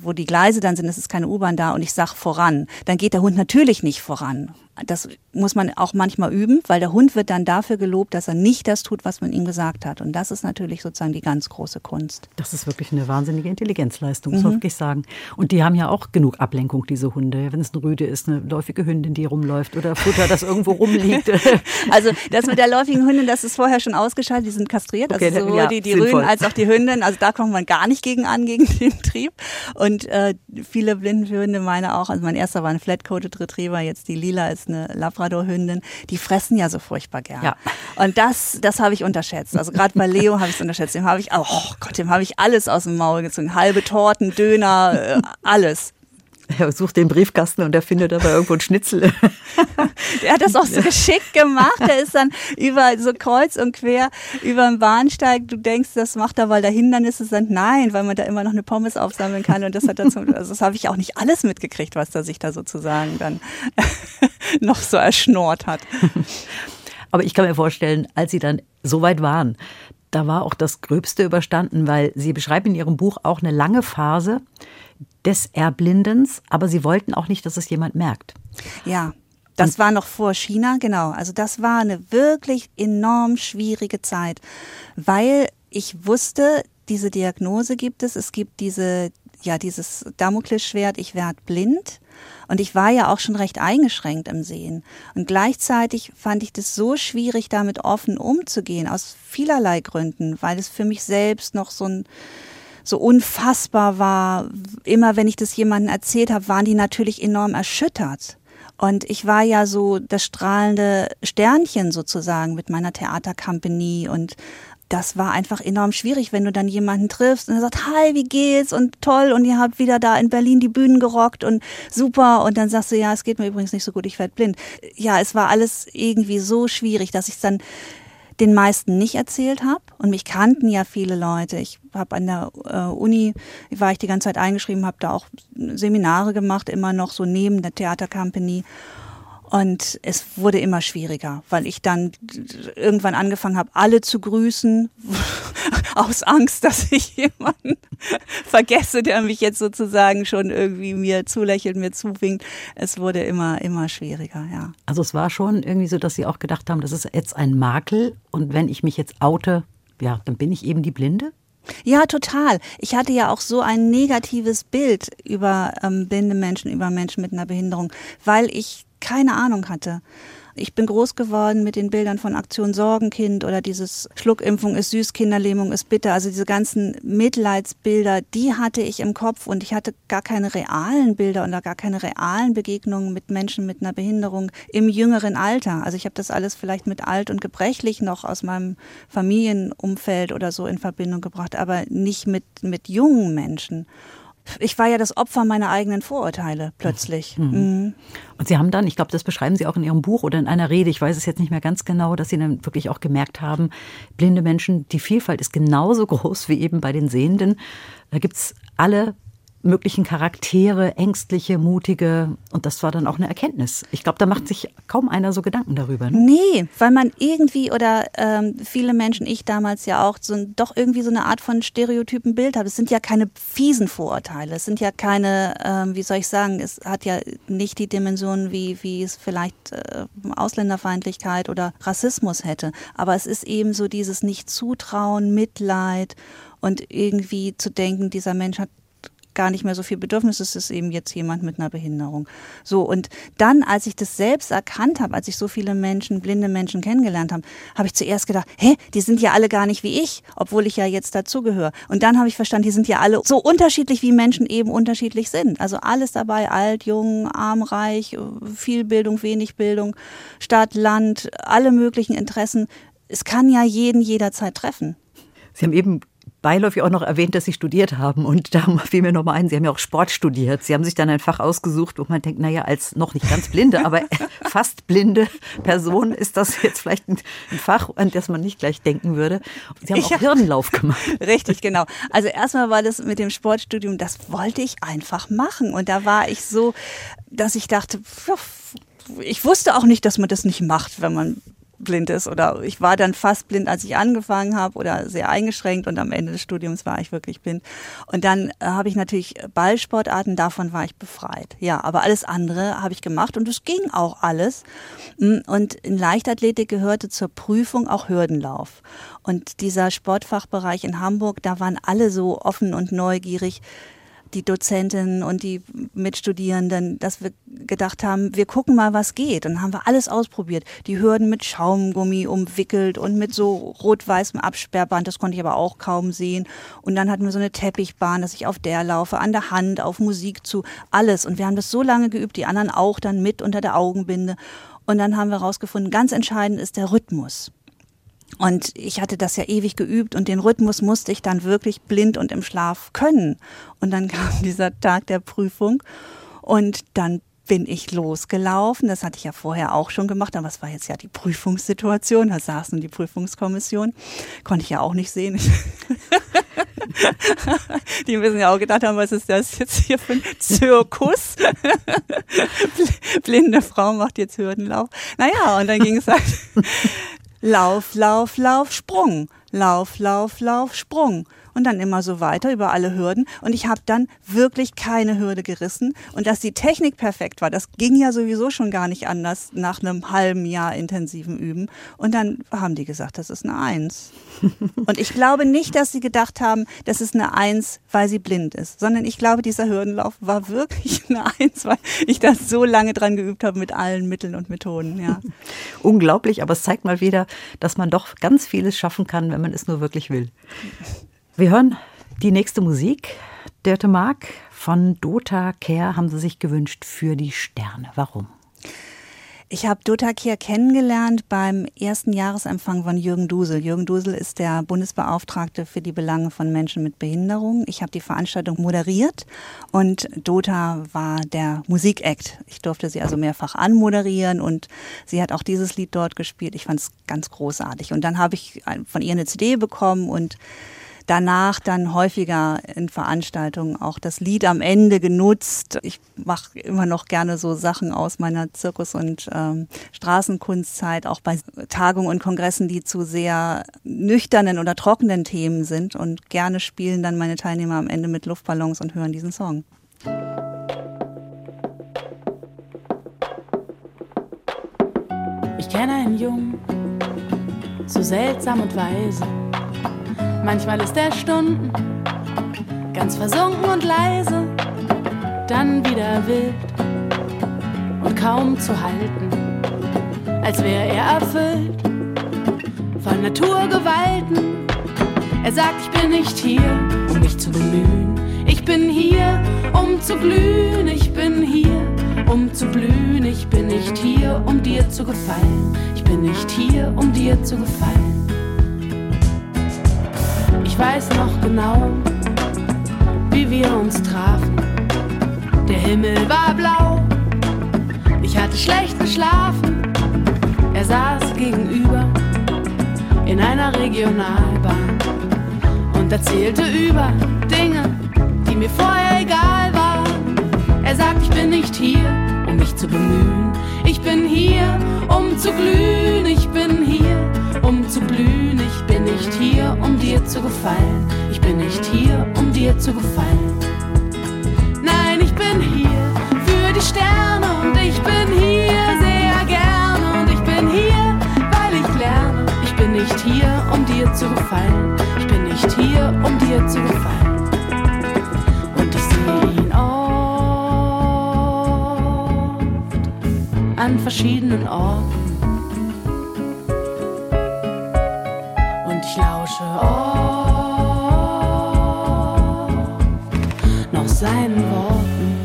wo die Gleise dann sind, es ist keine U-Bahn da und ich sage voran, dann geht der Hund natürlich nicht voran. Das muss man auch manchmal üben, weil der Hund wird dann dafür gelobt, dass er nicht das tut, was man ihm gesagt hat. Und das ist natürlich sozusagen die ganz große Kunst. Das ist wirklich eine wahnsinnige Intelligenzleistung, muss man wirklich sagen. Und die haben ja auch genug Ablenkung, diese Hunde. Wenn es eine Rüde ist, eine läufige Hündin, die rumläuft oder Futter, das irgendwo rumliegt. Also das mit der läufigen Hündin, das ist vorher schon ausgeschaltet, die sind kastriert. Okay, also sowohl die Rüden als auch die Hündin. Also da kommt man gar nicht gegen an, gegen den Trieb. Und viele Blindenhunde, meine auch, also mein erster war ein Flat-Coated Retriever, jetzt die Lila ist eine Labrador-Hündin, die fressen ja so furchtbar gern. Ja. Und das habe ich unterschätzt. Also gerade bei Leo habe ich es unterschätzt. Dem habe ich, oh Gott, dem habe ich alles aus dem Maul gezogen. Halbe Torten, Döner, alles. Er sucht den Briefkasten und er findet dabei irgendwo ein Schnitzel. Er hat das auch so geschickt gemacht. Er ist dann über so kreuz und quer über den Bahnsteig. Du denkst, das macht er, weil da Hindernisse sind. Nein, weil man da immer noch eine Pommes aufsammeln kann. Und das hat dann das habe ich auch nicht alles mitgekriegt, was er sich da sozusagen dann noch so erschnort hat. Aber ich kann mir vorstellen, als Sie dann so weit waren, da war auch das Gröbste überstanden, weil Sie beschreiben in Ihrem Buch auch eine lange Phase des Erblindens, aber Sie wollten auch nicht, dass es jemand merkt. Ja, das war noch vor China, genau. Also das war eine wirklich enorm schwierige Zeit, weil ich wusste, diese Diagnose gibt es. Es gibt dieses Damoklesschwert, ich werde blind. Und ich war ja auch schon recht eingeschränkt im Sehen. Und gleichzeitig fand ich das so schwierig, damit offen umzugehen, aus vielerlei Gründen, weil es für mich selbst noch so unfassbar war. Immer wenn ich das jemandem erzählt habe, waren die natürlich enorm erschüttert. Und ich war ja so das strahlende Sternchen sozusagen mit meiner Theatercompany und das war einfach enorm schwierig, wenn du dann jemanden triffst und er sagt, hi, wie geht's und toll und ihr habt wieder da in Berlin die Bühnen gerockt und super und dann sagst du, ja, es geht mir übrigens nicht so gut, ich werde blind. Ja, es war alles irgendwie so schwierig, dass ich es dann den meisten nicht erzählt habe und mich kannten ja viele Leute. Ich habe an der Uni, war ich die ganze Zeit eingeschrieben, habe da auch Seminare gemacht, immer noch so neben der Theatercompany. Und es wurde immer schwieriger, weil ich dann irgendwann angefangen habe, alle zu grüßen, aus Angst, dass ich jemanden vergesse, der mich jetzt sozusagen schon irgendwie mir zulächelt, mir zuwinkt. Es wurde immer schwieriger, ja. Also es war schon irgendwie so, dass Sie auch gedacht haben, das ist jetzt ein Makel und wenn ich mich jetzt oute, ja, dann bin ich eben die Blinde? Ja, total. Ich hatte ja auch so ein negatives Bild über blinde Menschen, über Menschen mit einer Behinderung, weil ich keine Ahnung hatte. Ich bin groß geworden mit den Bildern von Aktion Sorgenkind oder dieses Schluckimpfung ist süß, Kinderlähmung ist bitter. Also diese ganzen Mitleidsbilder, die hatte ich im Kopf und ich hatte gar keine realen Bilder oder gar keine realen Begegnungen mit Menschen mit einer Behinderung im jüngeren Alter. Also ich habe das alles vielleicht mit alt und gebrechlich noch aus meinem Familienumfeld oder so in Verbindung gebracht, aber nicht mit jungen Menschen. Ich war ja das Opfer meiner eigenen Vorurteile plötzlich. Mhm. Und Sie haben dann, ich glaube, das beschreiben Sie auch in Ihrem Buch oder in einer Rede, ich weiß es jetzt nicht mehr ganz genau, dass Sie dann wirklich auch gemerkt haben, blinde Menschen, die Vielfalt ist genauso groß wie eben bei den Sehenden. Da gibt es alle möglichen Charaktere, ängstliche, mutige und das war dann auch eine Erkenntnis. Ich glaube, da macht sich kaum einer so Gedanken darüber. Ne? Nee, weil man irgendwie oder viele Menschen, ich damals ja auch, doch irgendwie so eine Art von stereotypen Bild habe. Es sind ja keine fiesen Vorurteile, es sind ja keine, es hat ja nicht die Dimensionen, wie es vielleicht Ausländerfeindlichkeit oder Rassismus hätte, aber es ist eben so dieses Nicht-Zutrauen, Mitleid und irgendwie zu denken, dieser Mensch hat gar nicht mehr so viel Bedürfnis, es ist eben jetzt jemand mit einer Behinderung. So, und dann, als ich das selbst erkannt habe, als ich so viele Menschen, blinde Menschen kennengelernt habe, habe ich zuerst gedacht, die sind ja alle gar nicht wie ich, obwohl ich ja jetzt dazugehöre. Und dann habe ich verstanden, die sind ja alle so unterschiedlich, wie Menschen eben unterschiedlich sind. Also alles dabei, alt, jung, arm, reich, viel Bildung, wenig Bildung, Stadt, Land, alle möglichen Interessen. Es kann ja jeden jederzeit treffen. Sie haben eben beiläufig auch noch erwähnt, dass Sie studiert haben und da fiel mir nochmal ein, Sie haben ja auch Sport studiert. Sie haben sich dann ein Fach ausgesucht, wo man denkt, naja, als noch nicht ganz blinde, aber fast blinde Person ist das jetzt vielleicht ein Fach, an das man nicht gleich denken würde. Sie haben auch Hirnlauf gemacht. Richtig, genau. Also erstmal war das mit dem Sportstudium, das wollte ich einfach machen und da war ich so, dass ich dachte, ich wusste auch nicht, dass man das nicht macht, wenn man blind ist oder ich war dann fast blind, als ich angefangen habe oder sehr eingeschränkt und am Ende des Studiums war ich wirklich blind. Und dann habe ich natürlich Ballsportarten, davon war ich befreit. Ja, aber alles andere habe ich gemacht und es ging auch alles. Und in Leichtathletik gehörte zur Prüfung auch Hürdenlauf. Und dieser Sportfachbereich in Hamburg, da waren alle so offen und neugierig, die Dozentinnen und die Mitstudierenden, dass wir gedacht haben, wir gucken mal, was geht. Und haben wir alles ausprobiert. Die Hürden mit Schaumgummi umwickelt und mit so rot-weißem Absperrband, das konnte ich aber auch kaum sehen. Und dann hatten wir so eine Teppichbahn, dass ich auf der laufe, an der Hand, auf Musik zu, alles. Und wir haben das so lange geübt, die anderen auch dann mit unter der Augenbinde. Und dann haben wir rausgefunden, ganz entscheidend ist der Rhythmus. Und ich hatte das ja ewig geübt und den Rhythmus musste ich dann wirklich blind und im Schlaf können. Und dann kam dieser Tag der Prüfung Und dann bin ich losgelaufen, das hatte ich ja vorher auch schon gemacht, aber es war jetzt ja die Prüfungssituation, da saßen die Prüfungskommission, konnte ich ja auch nicht sehen. Die müssen ja auch gedacht haben, was ist das jetzt hier für ein Zirkus? Blinde Frau macht jetzt Hürdenlauf. Naja, und dann ging es halt Lauf, Lauf, Lauf, Sprung. Lauf, Lauf, Lauf, Sprung. Und dann immer so weiter über alle Hürden. Und ich habe dann wirklich keine Hürde gerissen. Und dass die Technik perfekt war, das ging ja sowieso schon gar nicht anders nach einem halben Jahr intensiven Üben. Und dann haben die gesagt, das ist eine 1. Und ich glaube nicht, dass sie gedacht haben, das ist eine 1, weil sie blind ist. Sondern ich glaube, dieser Hürdenlauf war wirklich eine 1, weil ich da so lange dran geübt habe mit allen Mitteln und Methoden. Ja. Unglaublich, aber es zeigt mal wieder, dass man doch ganz vieles schaffen kann, wenn man es nur wirklich will. Wir hören die nächste Musik. Dörte Maack von Dota Kehr haben Sie sich gewünscht für die Sterne. Warum? Ich habe Dota Kehr kennengelernt beim ersten Jahresempfang von Jürgen Dusel. Jürgen Dusel ist der Bundesbeauftragte für die Belange von Menschen mit Behinderung. Ich habe die Veranstaltung moderiert und Dota war der Musikact. Ich durfte sie also mehrfach anmoderieren und sie hat auch dieses Lied dort gespielt. Ich fand es ganz großartig. Und dann habe ich von ihr eine CD bekommen und danach dann häufiger in Veranstaltungen auch das Lied am Ende genutzt. Ich mache immer noch gerne so Sachen aus meiner Zirkus- und Straßenkunstzeit, auch bei Tagungen und Kongressen, die zu sehr nüchternen oder trockenen Themen sind. Und gerne spielen dann meine Teilnehmer am Ende mit Luftballons und hören diesen Song. Ich kenne einen Jungen, so seltsam und weise. Manchmal ist er Stunden ganz versunken und leise, dann wieder wild und kaum zu halten, als wäre er erfüllt von Naturgewalten. Er sagt, ich bin nicht hier, um mich zu bemühen. Ich bin hier, um zu glühen. Ich bin hier, um zu blühen. Ich bin nicht hier, um dir zu gefallen. Ich bin nicht hier, um dir zu gefallen. Ich weiß noch genau, wie wir uns trafen. Der Himmel war blau, ich hatte schlecht geschlafen. Er saß gegenüber in einer Regionalbahn und erzählte über Dinge, die mir vorher egal waren. Er sagt, ich bin nicht hier, um mich zu bemühen. Ich bin hier, um zu glühen. Ich bin hier, um zu blühen. Ich bin nicht hier, um dir zu gefallen. Ich bin nicht hier, um dir zu gefallen. Nein, ich bin hier für die Sterne und ich bin hier sehr gerne und ich bin hier, weil ich lerne. Ich bin nicht hier, um dir zu gefallen. Ich bin nicht hier, um dir zu gefallen. Und ich sehe ihn oft an verschiedenen Orten. Noch seinen Worten.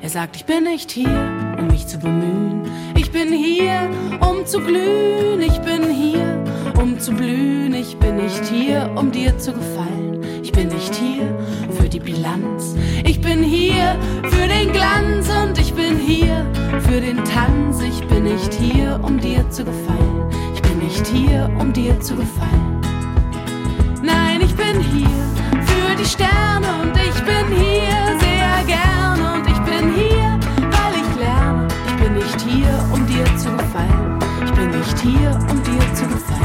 Er sagt, ich bin nicht hier, um mich zu bemühen. Ich bin hier, um zu glühen. Ich bin hier, um zu blühen. Ich bin nicht hier, um dir zu gefallen. Ich bin nicht hier für die Bilanz. Ich bin hier für den Glanz und ich bin hier für den Tanz. Ich bin nicht hier, um dir zu gefallen. Ich bin nicht hier, um dir zu gefallen. Nein, ich bin hier für die Sterne und ich bin hier sehr gerne und ich bin hier, weil ich lerne. Ich bin nicht hier, um dir zu gefallen. Ich bin nicht hier, um dir zu gefallen.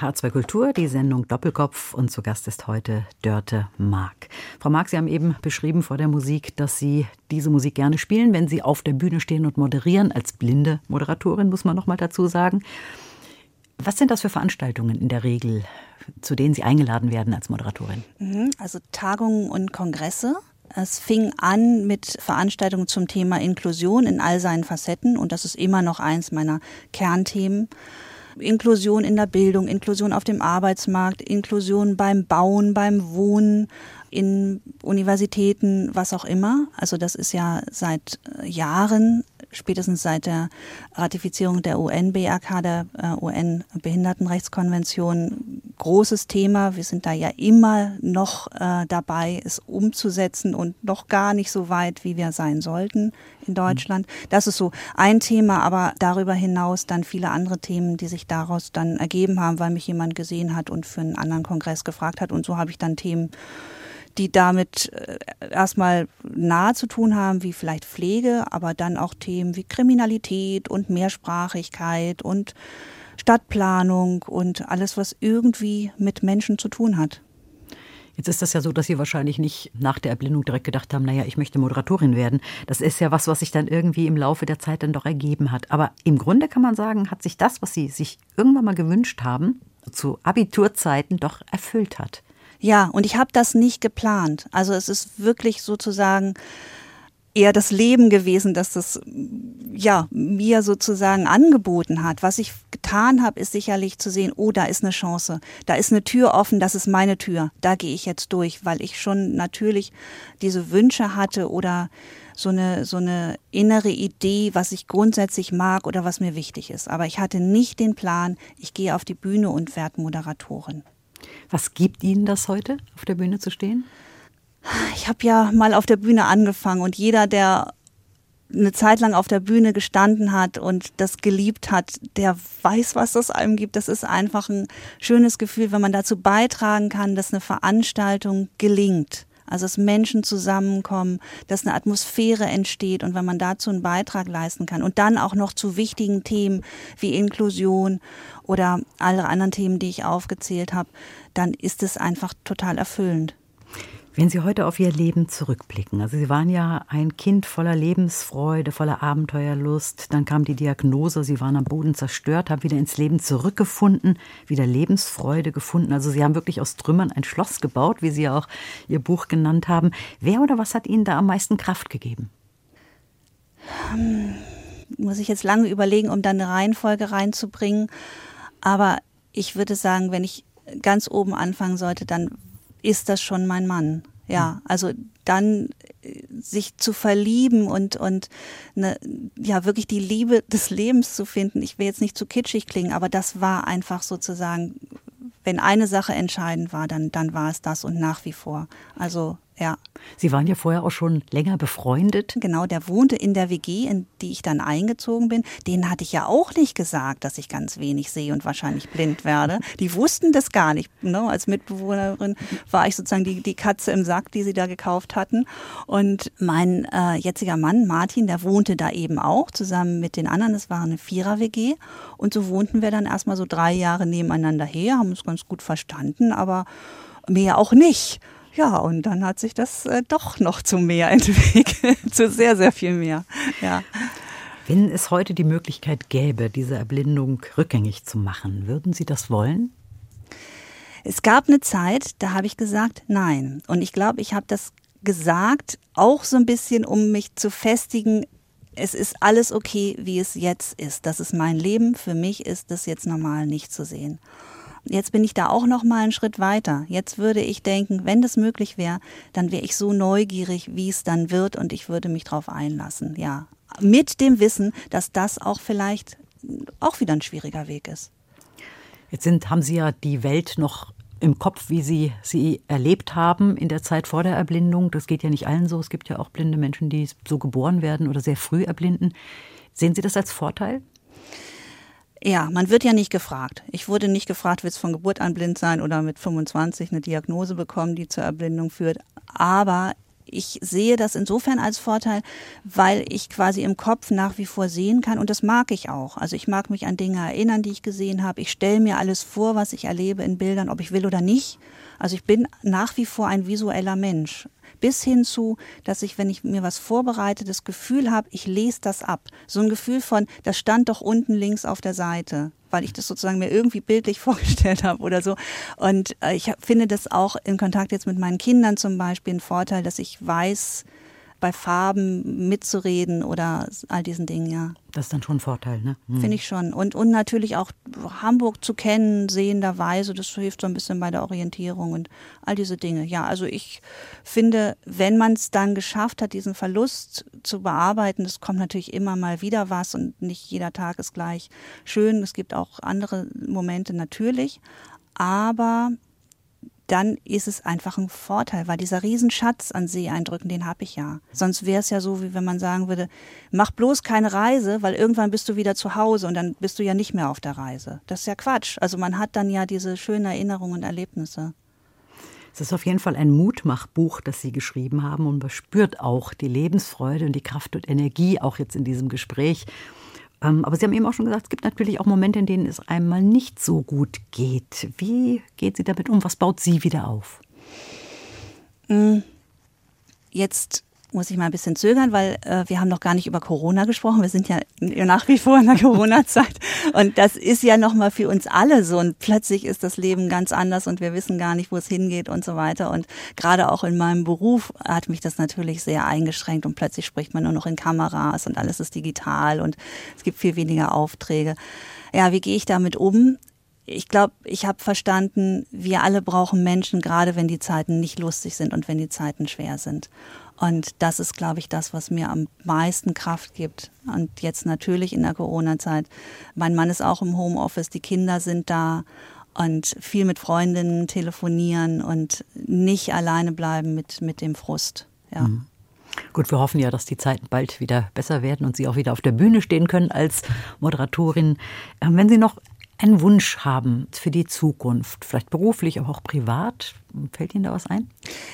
H2 Kultur, die Sendung Doppelkopf und zu Gast ist heute Dörte Maack. Frau Maack, Sie haben eben beschrieben vor der Musik, dass Sie diese Musik gerne spielen, wenn Sie auf der Bühne stehen und moderieren. Als blinde Moderatorin muss man noch mal dazu sagen. Was sind das für Veranstaltungen in der Regel, zu denen Sie eingeladen werden als Moderatorin? Also Tagungen und Kongresse. Es fing an mit Veranstaltungen zum Thema Inklusion in all seinen Facetten. Und das ist immer noch eins meiner Kernthemen. Inklusion in der Bildung, Inklusion auf dem Arbeitsmarkt, Inklusion beim Bauen, beim Wohnen, in Universitäten, was auch immer. Also das ist ja seit Jahren, spätestens seit der Ratifizierung der UN-BRK, der UN-Behindertenrechtskonvention, großes Thema. Wir sind da ja immer noch dabei, es umzusetzen und noch gar nicht so weit, wie wir sein sollten in Deutschland. Das ist so ein Thema, aber darüber hinaus dann viele andere Themen, die sich daraus dann ergeben haben, weil mich jemand gesehen hat und für einen anderen Kongress gefragt hat. Und so habe ich dann Themen, die damit erstmal nahe zu tun haben, wie vielleicht Pflege, aber dann auch Themen wie Kriminalität und Mehrsprachigkeit und Stadtplanung und alles, was irgendwie mit Menschen zu tun hat. Jetzt ist das ja so, dass Sie wahrscheinlich nicht nach der Erblindung direkt gedacht haben, naja, ich möchte Moderatorin werden. Das ist ja was sich dann irgendwie im Laufe der Zeit dann doch ergeben hat. Aber im Grunde kann man sagen, hat sich das, was Sie sich irgendwann mal gewünscht haben, zu Abiturzeiten doch erfüllt hat. Ja, und ich habe das nicht geplant. Also es ist wirklich sozusagen eher das Leben gewesen, dass das ja mir sozusagen angeboten hat. Was ich getan habe, ist sicherlich zu sehen, oh, da ist eine Chance, da ist eine Tür offen, das ist meine Tür, da gehe ich jetzt durch, weil ich schon natürlich diese Wünsche hatte oder so eine innere Idee, was ich grundsätzlich mag oder was mir wichtig ist. Aber ich hatte nicht den Plan, ich gehe auf die Bühne und werde Moderatorin. Was gibt Ihnen das heute, auf der Bühne zu stehen? Ich habe ja mal auf der Bühne angefangen und jeder, der eine Zeit lang auf der Bühne gestanden hat und das geliebt hat, der weiß, was das einem gibt. Das ist einfach ein schönes Gefühl, wenn man dazu beitragen kann, dass eine Veranstaltung gelingt. Also dass Menschen zusammenkommen, dass eine Atmosphäre entsteht und wenn man dazu einen Beitrag leisten kann und dann auch noch zu wichtigen Themen wie Inklusion oder alle anderen Themen, die ich aufgezählt habe, dann ist es einfach total erfüllend. Wenn Sie heute auf Ihr Leben zurückblicken, also Sie waren ja ein Kind voller Lebensfreude, voller Abenteuerlust, dann kam die Diagnose, Sie waren am Boden zerstört, haben wieder ins Leben zurückgefunden, wieder Lebensfreude gefunden. Also Sie haben wirklich aus Trümmern ein Schloss gebaut, wie Sie ja auch Ihr Buch genannt haben. Wer oder was hat Ihnen da am meisten Kraft gegeben? Muss ich jetzt lange überlegen, um da eine Reihenfolge reinzubringen. Aber ich würde sagen, wenn ich ganz oben anfangen sollte, dann ist das schon mein Mann. Ja, also dann sich zu verlieben und eine, ja wirklich die Liebe des Lebens zu finden. Ich will jetzt nicht zu kitschig klingen, aber das war einfach sozusagen, wenn eine Sache entscheidend war, dann war es das und nach wie vor. Also ja. Sie waren ja vorher auch schon länger befreundet. Genau, der wohnte in der WG, in die ich dann eingezogen bin. Denen hatte ich ja auch nicht gesagt, dass ich ganz wenig sehe und wahrscheinlich blind werde. Die wussten das gar nicht. Ne? Als Mitbewohnerin war ich sozusagen die Katze im Sack, die sie da gekauft hatten. Und mein jetziger Mann, Martin, der wohnte da eben auch zusammen mit den anderen. Das war eine Vierer-WG. Und so wohnten wir dann erstmal so 3 Jahre nebeneinander her, haben uns ganz gut verstanden, aber mehr auch nicht. Ja, und dann hat sich das doch noch zu mehr entwickelt, zu sehr, sehr viel mehr. Ja. Wenn es heute die Möglichkeit gäbe, diese Erblindung rückgängig zu machen, würden Sie das wollen? Es gab eine Zeit, da habe ich gesagt, nein. Und ich glaube, ich habe das gesagt, auch so ein bisschen, um mich zu festigen, es ist alles okay, wie es jetzt ist. Das ist mein Leben, für mich ist das jetzt normal nicht zu sehen. Jetzt bin ich da auch noch mal einen Schritt weiter. Jetzt würde ich denken, wenn das möglich wäre, dann wäre ich so neugierig, wie es dann wird und ich würde mich drauf einlassen. Ja, mit dem Wissen, dass das auch vielleicht auch wieder ein schwieriger Weg ist. Jetzt haben Sie ja die Welt noch im Kopf, wie Sie sie erlebt haben in der Zeit vor der Erblindung. Das geht ja nicht allen so. Es gibt ja auch blinde Menschen, die so geboren werden oder sehr früh erblinden. Sehen Sie das als Vorteil? Ja, man wird ja nicht gefragt. Ich wurde nicht gefragt, willst du von Geburt an blind sein oder mit 25 eine Diagnose bekommen, die zur Erblindung führt. Aber ich sehe das insofern als Vorteil, weil ich quasi im Kopf nach wie vor sehen kann und das mag ich auch. Also ich mag mich an Dinge erinnern, die ich gesehen habe. Ich stelle mir alles vor, was ich erlebe in Bildern, ob ich will oder nicht. Also ich bin nach wie vor ein visueller Mensch. Bis hin zu, dass ich, wenn ich mir was vorbereite, das Gefühl habe, ich lese das ab. So ein Gefühl von, das stand doch unten links auf der Seite, weil ich das sozusagen mir irgendwie bildlich vorgestellt habe oder so. Und ich finde das auch im Kontakt jetzt mit meinen Kindern zum Beispiel einen Vorteil, dass ich weiß, bei Farben mitzureden oder all diesen Dingen, ja. Das ist dann schon ein Vorteil, ne? Hm. Finde ich schon. Und natürlich auch Hamburg zu kennen, sehenderweise, das hilft so ein bisschen bei der Orientierung und all diese Dinge. Ja, also ich finde, wenn man es dann geschafft hat, diesen Verlust zu bearbeiten, es kommt natürlich immer mal wieder was und nicht jeder Tag ist gleich schön. Es gibt auch andere Momente natürlich, aber dann ist es einfach ein Vorteil, weil dieser Riesenschatz an Seeeindrücken, den habe ich ja. Sonst wäre es ja so, wie wenn man sagen würde, mach bloß keine Reise, weil irgendwann bist du wieder zu Hause und dann bist du ja nicht mehr auf der Reise. Das ist ja Quatsch. Also man hat dann ja diese schönen Erinnerungen und Erlebnisse. Es ist auf jeden Fall ein Mutmachbuch, das Sie geschrieben haben, und man spürt auch die Lebensfreude und die Kraft und Energie auch jetzt in diesem Gespräch. Aber Sie haben eben auch schon gesagt, es gibt natürlich auch Momente, in denen es einem mal nicht so gut geht. Wie geht sie damit um? Was baut sie wieder auf? Jetzt muss ich mal ein bisschen zögern, weil wir haben noch gar nicht über Corona gesprochen. Wir sind ja nach wie vor in der Corona-Zeit. Und das ist ja nochmal für uns alle so. Und plötzlich ist das Leben ganz anders und wir wissen gar nicht, wo es hingeht und so weiter. Und gerade auch in meinem Beruf hat mich das natürlich sehr eingeschränkt. Und plötzlich spricht man nur noch in Kameras und alles ist digital und es gibt viel weniger Aufträge. Ja, wie gehe ich damit um? Ich glaube, ich habe verstanden, wir alle brauchen Menschen, gerade wenn die Zeiten nicht lustig sind und wenn die Zeiten schwer sind. Und das ist, glaube ich, das, was mir am meisten Kraft gibt. Und jetzt natürlich in der Corona-Zeit. Mein Mann ist auch im Homeoffice, die Kinder sind da und viel mit Freundinnen telefonieren und nicht alleine bleiben mit dem Frust. Ja. Mhm. Gut, wir hoffen ja, dass die Zeiten bald wieder besser werden und Sie auch wieder auf der Bühne stehen können als Moderatorin. Wenn Sie noch einen Wunsch haben für die Zukunft, vielleicht beruflich, aber auch privat? Fällt Ihnen da was ein?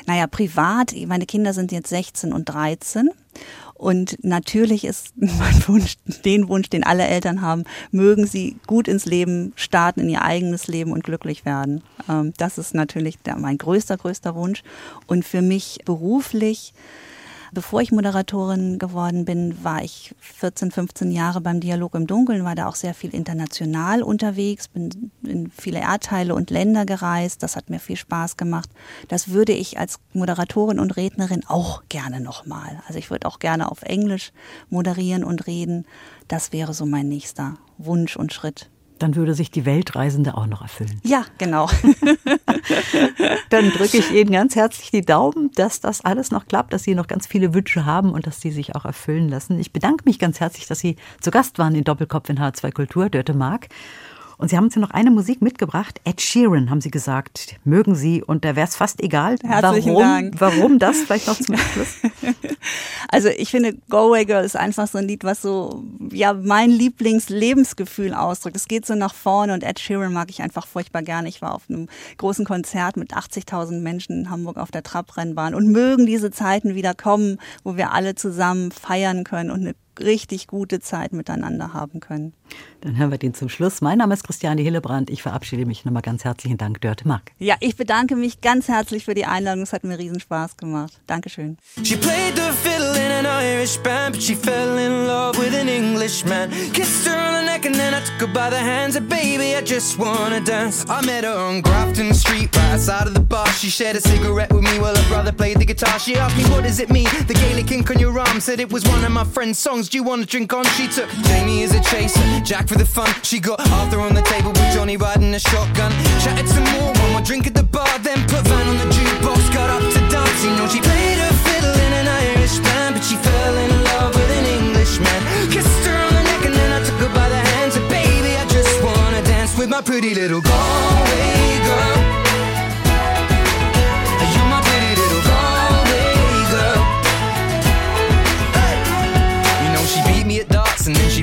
Naja, privat, meine Kinder sind jetzt 16 und 13 und natürlich ist mein Wunsch, den Wunsch, den alle Eltern haben, mögen sie gut ins Leben starten, in ihr eigenes Leben und glücklich werden. Das ist natürlich mein größter Wunsch. Und für mich beruflich, bevor ich Moderatorin geworden bin, war ich 14, 15 Jahre beim Dialog im Dunkeln, war da auch sehr viel international unterwegs, bin in viele Erdteile und Länder gereist. Das hat mir viel Spaß gemacht. Das würde ich als Moderatorin und Rednerin auch gerne nochmal. Also ich würde auch gerne auf Englisch moderieren und reden. Das wäre so mein nächster Wunsch und Schritt. Dann würde sich die Weltreisende auch noch erfüllen. Ja, genau. Dann drücke ich Ihnen ganz herzlich die Daumen, dass das alles noch klappt, dass Sie noch ganz viele Wünsche haben und dass die sich auch erfüllen lassen. Ich bedanke mich ganz herzlich, dass Sie zu Gast waren in Doppelkopf in H2 Kultur, Dörte Maack. Und Sie haben uns ja noch eine Musik mitgebracht. Ed Sheeran, haben Sie gesagt, mögen Sie. Und da wäre es fast egal, warum das vielleicht noch zum Schluss. Also ich finde, Go Away Girl ist einfach so ein Lied, was so ja mein Lieblingslebensgefühl ausdrückt. Es geht so nach vorne und Ed Sheeran mag ich einfach furchtbar gerne. Ich war auf einem großen Konzert mit 80.000 Menschen in Hamburg auf der Trabrennbahn. Und mögen diese Zeiten wieder kommen, wo wir alle zusammen feiern können und eine richtig gute Zeit miteinander haben können. Dann hören wir den zum Schluss. Mein Name ist Christiane Hillebrand. Ich verabschiede mich nochmal ganz herzlichen Dank, Dörte Maack. Ja, ich bedanke mich ganz herzlich für die Einladung. Es hat mir riesen Spaß gemacht. Dankeschön. She played the fiddle in an Irish band, but she fell in love with an Englishman. Kissed her on the neck and then I took her by the hands. And baby, I just wanna dance. I met her on Grafton Street, right outside of the bar. She shared a cigarette with me while her brother played the guitar. She asked me, what does it mean? The Gaelic ink on your arm, said it was one of my friend's songs. Do you want to drink on? She took Jamie as a chaser, Jack for the fun. She got Arthur on the table with Johnny riding a shotgun. Chatted some more, one more drink at the bar. Then put Van on the jukebox, got up to dancing. No, she played her fiddle in an Irish band, but she fell in love with an Englishman. Kissed her on the neck and then I took her by the hands. And baby, I just want to dance with my pretty little Galway girl. And then she